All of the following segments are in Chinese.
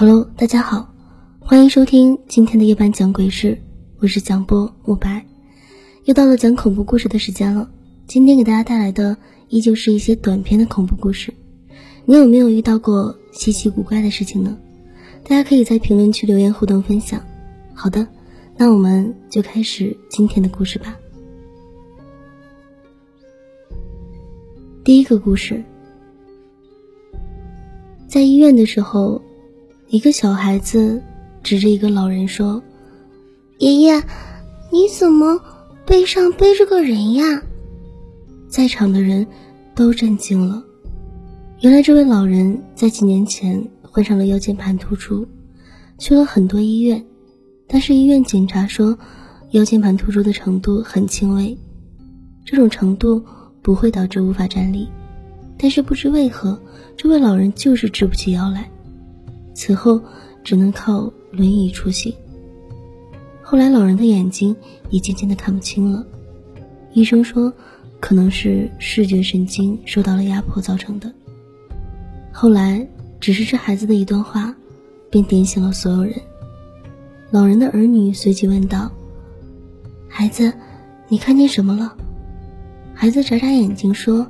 Hello， 大家好，欢迎收听今天的夜半讲鬼事，我是讲播慕白。又到了讲恐怖故事的时间了，今天给大家带来的依旧是一些短篇的恐怖故事。你有没有遇到过稀奇古怪的事情呢？大家可以在评论区留言互动分享。好的，那我们就开始今天的故事吧。第一个故事，在医院的时候，一个小孩子指着一个老人说：“爷爷，你怎么背上背着个人呀？”在场的人都震惊了，原来这位老人在几年前患上了腰间盘突出，去了很多医院，但是医院检查说腰间盘突出的程度很轻微，这种程度不会导致无法站立，但是不知为何，这位老人就是直不起腰来，此后只能靠轮椅出行。后来老人的眼睛也渐渐的看不清了，医生说可能是视觉神经受到了压迫造成的。后来只是这孩子的一段话便点醒了所有人。老人的儿女随即问道：“孩子，你看见什么了？”孩子眨眨眼睛说：“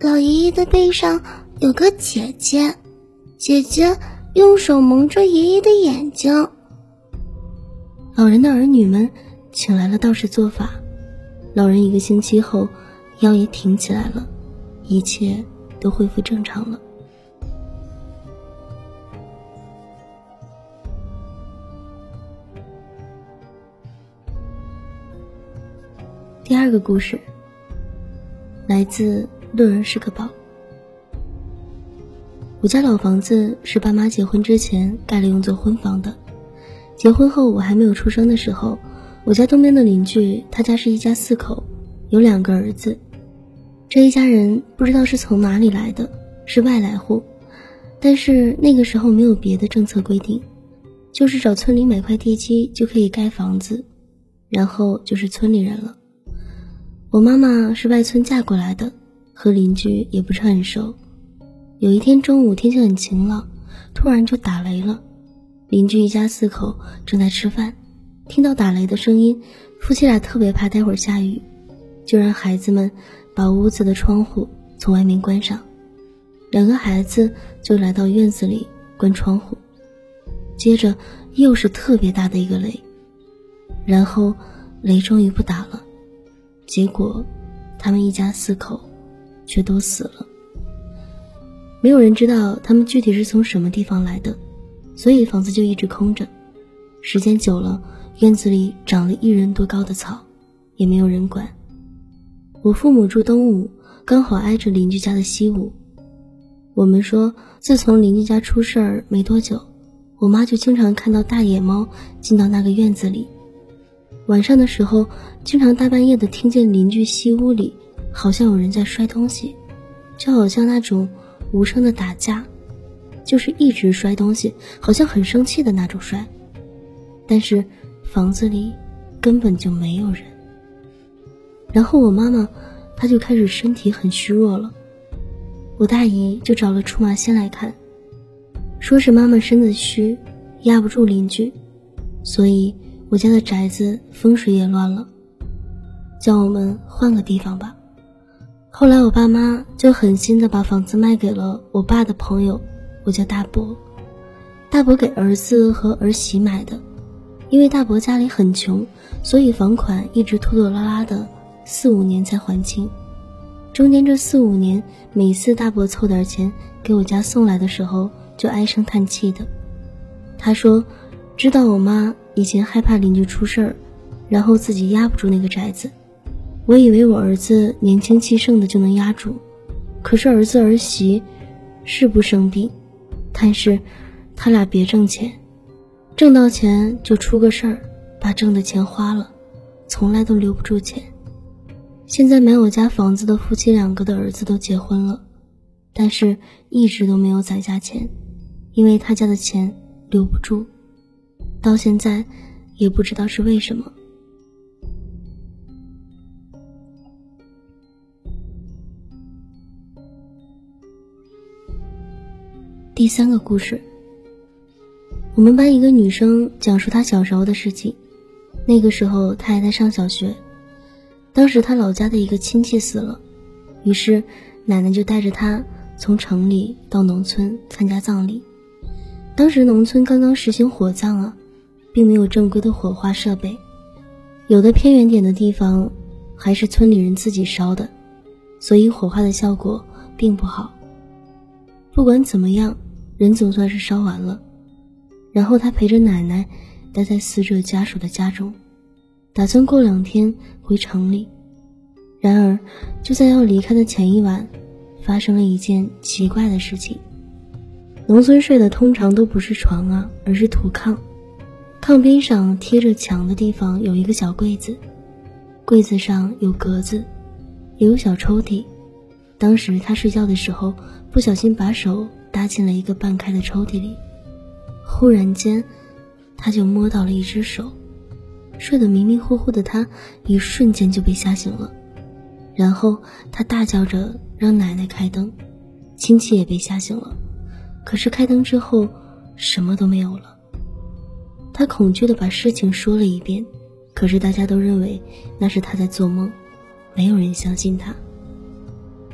老爷爷的背上有个姐姐，姐姐用手蒙着爷爷的眼睛。”老人的儿女们请来了道士做法，老人一个星期后腰也挺起来了，一切都恢复正常了。第二个故事，来自乐儿是个宝。我家老房子是爸妈结婚之前盖了用作婚房的，结婚后我还没有出生的时候，我家东边的邻居，他家是一家四口，有两个儿子。这一家人不知道是从哪里来的，是外来户，但是那个时候没有别的政策规定，就是找村里买块地基就可以盖房子，然后就是村里人了。我妈妈是外村嫁过来的，和邻居也不是很熟。有一天中午天气很晴朗，突然就打雷了。邻居一家四口正在吃饭，听到打雷的声音，夫妻俩特别怕待会儿下雨，就让孩子们把屋子的窗户从外面关上。两个孩子就来到院子里关窗户，接着又是特别大的一个雷，然后雷终于不打了，结果他们一家四口却都死了。没有人知道他们具体是从什么地方来的，所以房子就一直空着。时间久了，院子里长了1人多高的草，也没有人管。我父母住东屋，刚好挨着邻居家的西屋。我们说，自从邻居家出事儿没多久，我妈就经常看到大野猫进到那个院子里。晚上的时候，经常大半夜的听见邻居西屋里好像有人在摔东西，就好像那种无声的打架，就是一直摔东西，好像很生气的那种摔，但是房子里根本就没有人。然后我妈妈她就开始身体很虚弱了，我大姨就找了出马仙来看，说是妈妈身子虚，压不住邻居，所以我家的宅子风水也乱了，叫我们换个地方吧。后来我爸妈就狠心的把房子卖给了我爸的朋友，我叫大伯。大伯给儿子和儿媳买的，因为大伯家里很穷，所以房款一直拖拖拉拉的4-5年才还清。中间这4-5年，每次大伯凑点钱给我家送来的时候，就唉声叹气的。他说知道我妈以前害怕邻居出事儿，然后自己压不住那个宅子，我以为我儿子年轻气盛的就能压住，可是儿子儿媳是不生病，但是他俩别挣钱，挣到钱就出个事儿，把挣的钱花了，从来都留不住钱。现在买我家房子的夫妻两个的儿子都结婚了，但是一直都没有攒下钱，因为他家的钱留不住，到现在也不知道是为什么。第三个故事，我们班一个女生讲述她小时候的事情，那个时候她还在上小学，当时她老家的一个亲戚死了，于是奶奶就带着她从城里到农村参加葬礼。当时农村刚刚实行火葬啊，并没有正规的火化设备，有的偏远点的地方还是村里人自己烧的，所以火化的效果并不好。不管怎么样，人总算是烧完了。然后他陪着奶奶待在死者家属的家中，打算过2天回城里。然而就在要离开的前一晚，发生了一件奇怪的事情。农村睡的通常都不是床啊，而是土炕，炕边上贴着墙的地方有一个小柜子，柜子上有格子，也有小抽屉。当时他睡觉的时候不小心把手搭进了一个半开的抽屉里，忽然间他就摸到了一只手，睡得迷迷糊糊的他一瞬间就被吓醒了，然后他大叫着让奶奶开灯，亲戚也被吓醒了，可是开灯之后什么都没有了。他恐惧地把事情说了一遍，可是大家都认为那是他在做梦，没有人相信他。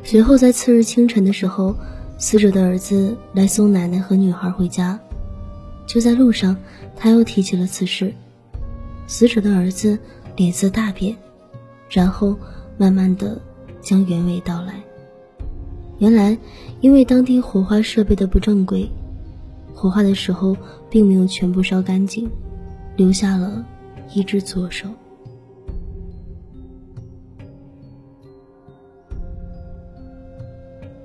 随后在次日清晨的时候，死者的儿子来送奶奶和女孩回家，就在路上他又提起了此事，死者的儿子脸色大变，然后慢慢地将原委道来。原来因为当地火化设备的不正规，火化的时候并没有全部烧干净，留下了一只左手。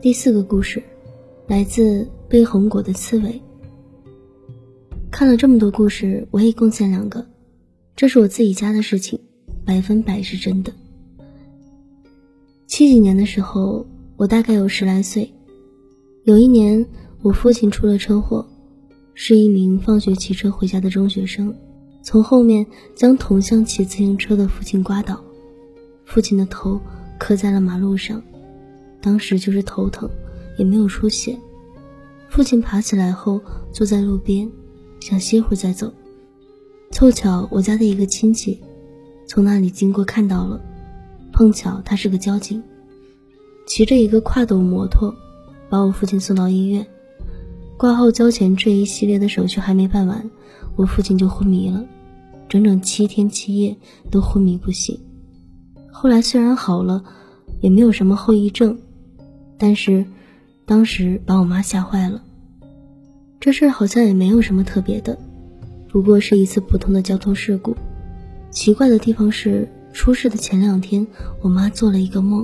第4个故事来自被红果的刺猬。看了这么多故事，我也贡献2个，这是我自己家的事情，100%是真的。70年的时候，我大概有10来岁，有一年我父亲出了车祸，是一名放学骑车回家的中学生，从后面将同向骑自行车的父亲刮倒，父亲的头磕在了马路上，当时就是头疼，也没有出血。父亲爬起来后坐在路边想歇会儿再走，凑巧我家的一个亲戚从那里经过看到了，碰巧他是个交警，骑着一个跨斗摩托把我父亲送到医院。挂号交钱这一系列的手续还没办完，我父亲就昏迷了，整整7天7夜都昏迷不醒。后来虽然好了，也没有什么后遗症，但是当时把我妈吓坏了。这事好像也没有什么特别的，不过是一次普通的交通事故。奇怪的地方是，出事的前2天我妈做了一个梦，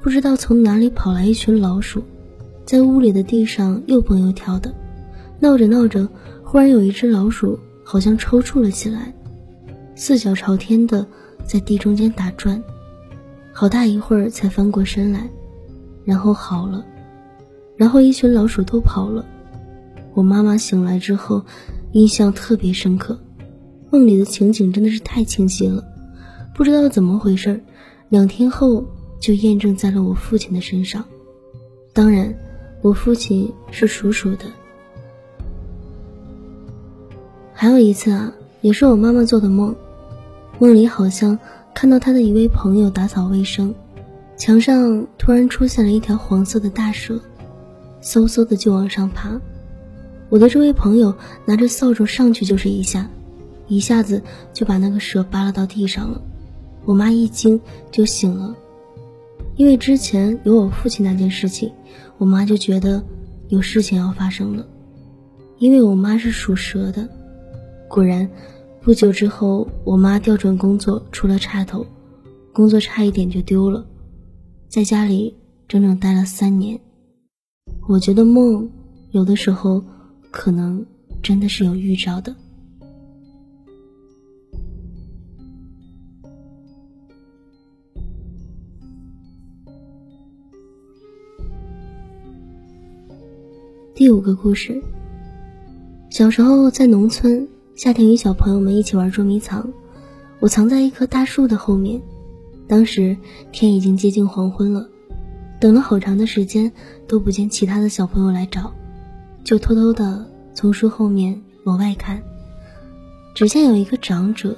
不知道从哪里跑来一群老鼠，在屋里的地上又蹦又跳的，闹着闹着忽然有一只老鼠好像抽搐了起来，四脚朝天的在地中间打转，好大一会儿才翻过身来，然后好了，然后一群老鼠都跑了。我妈妈醒来之后印象特别深刻，梦里的情景真的是太清晰了，不知道怎么回事，2天后就验证在了我父亲的身上。当然我父亲是属鼠的。还有一次啊，也是我妈妈做的梦，梦里好像看到她的一位朋友打扫卫生，墙上突然出现了一条黄色的大蛇，嗖嗖的就往上爬。我的这位朋友拿着扫帚上去就是一下子就把那个蛇扒拉到地上了。我妈一惊就醒了，因为之前有我父亲那件事情，我妈就觉得有事情要发生了，因为我妈是属蛇的。果然不久之后我妈调转工作出了岔头，工作差一点就丢了，在家里整整待了3年。我觉得梦有的时候可能真的是有预兆的。第5个故事，小时候在农村，夏天与小朋友们一起玩捉迷藏，我藏在一棵大树的后面，当时天已经接近黄昏了，等了好长的时间都不见其他的小朋友来找，就偷偷地从树后面往外看，只见有一个长者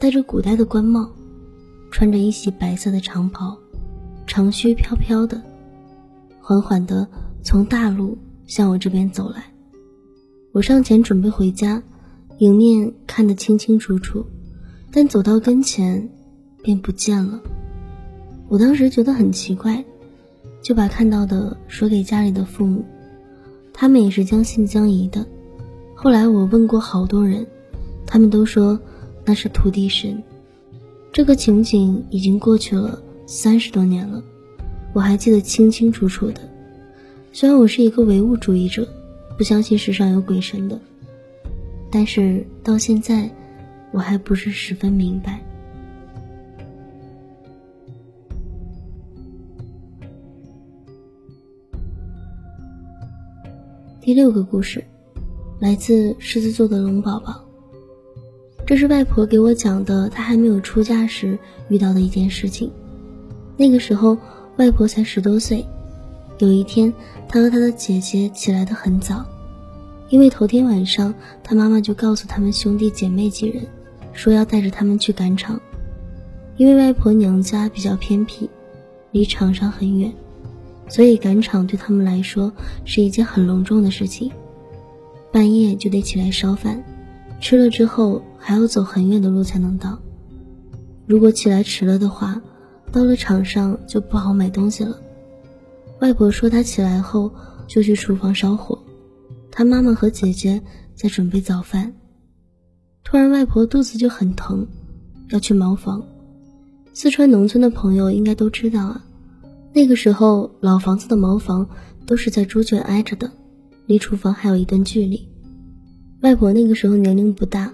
戴着古代的官帽，穿着一袭白色的长袍，长须飘飘的，缓缓地从大路向我这边走来。我上前准备回家，迎面看得清清楚楚，但走到跟前便不见了。我当时觉得很奇怪，就把看到的说给家里的父母，他们也是将信将疑的。后来我问过好多人，他们都说那是土地神。这个情景已经过去了30多年了，我还记得清清楚楚的。虽然我是一个唯物主义者，不相信世上有鬼神的，但是到现在我还不是十分明白。第6个故事来自狮子座的龙宝宝，这是外婆给我讲的，她还没有出嫁时遇到的一件事情。那个时候外婆才10多岁，有一天她和她的姐姐起来得很早，因为头天晚上她妈妈就告诉他们兄弟姐妹几人，说要带着他们去赶场。因为外婆娘家比较偏僻，离场上很远，所以赶场对他们来说是一件很隆重的事情，半夜就得起来烧饭，吃了之后还要走很远的路才能到。如果起来迟了的话，到了场上就不好买东西了。外婆说她起来后就去厨房烧火，她妈妈和姐姐在准备早饭。突然外婆肚子就很疼，要去茅房。四川农村的朋友应该都知道啊，那个时候老房子的茅房都是在猪圈挨着的，离厨房还有一段距离。外婆那个时候年龄不大，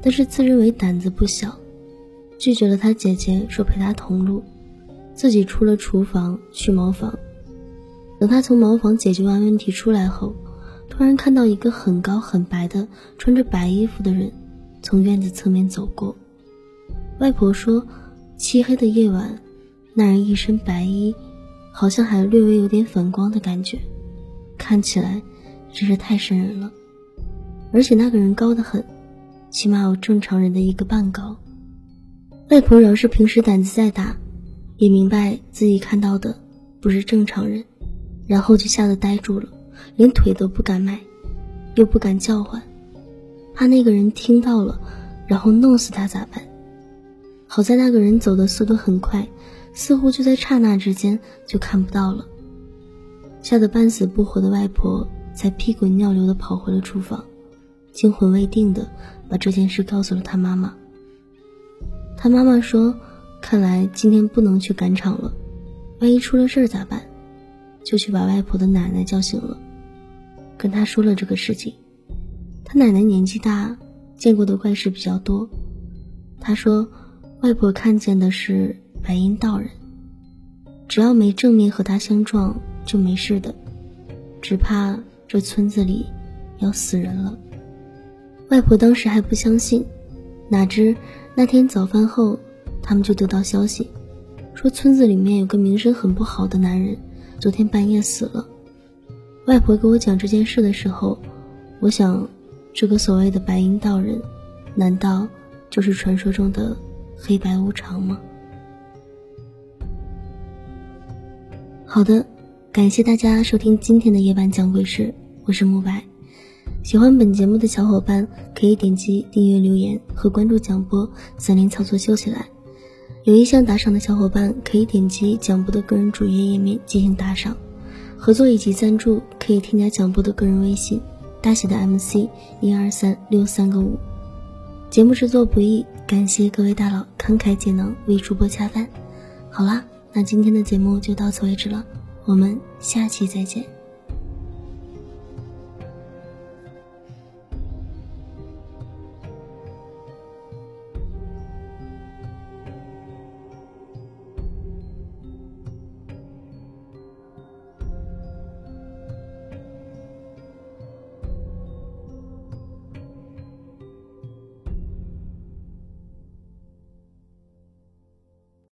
但是自认为胆子不小，拒绝了她姐姐说陪她同路，自己出了厨房去茅房。等她从茅房解决完问题出来后，突然看到一个很高很白的穿着白衣服的人从院子侧面走过。外婆说漆黑的夜晚，那人一身白衣，好像还略微有点反光的感觉，看起来真是太瘆人了。而且那个人高得很，起码有正常人的1个半高。外婆饶是平时胆子再大，也明白自己看到的不是正常人，然后就吓得呆住了，连腿都不敢迈，又不敢叫唤，怕那个人听到了然后弄死他咋办。好在那个人走的速度很快，似乎就在刹那之间就看不到了。吓得半死不活的外婆才屁滚尿流地跑回了厨房，惊魂未定的把这件事告诉了他妈妈。他妈妈说，看来今天不能去赶场了，万一出了事儿咋办，就去把外婆的奶奶叫醒了，跟她说了这个事情。她奶奶年纪大，见过的怪事比较多，她说外婆看见的是白衣道人，只要没正面和她相撞就没事的，只怕这村子里要死人了。外婆当时还不相信，哪知那天早饭后他们就得到消息，说村子里面有个名声很不好的男人昨天半夜死了。外婆给我讲这件事的时候，我想这个所谓的白衣道人难道就是传说中的黑白无常吗？好的，感谢大家收听今天的夜半讲鬼事，我是慕白。喜欢本节目的小伙伴可以点击订阅、留言和关注蒋波3连操作秀起来。有意向打赏的小伙伴可以点击蒋波的个人主页页面进行打赏。合作以及赞助可以添加蒋波的个人微信，大写的 MC12363.5。节目制作不易，感谢各位大佬慷慨解囊为主播恰饭。好啦，那今天的节目就到此为止了，我们下期再见。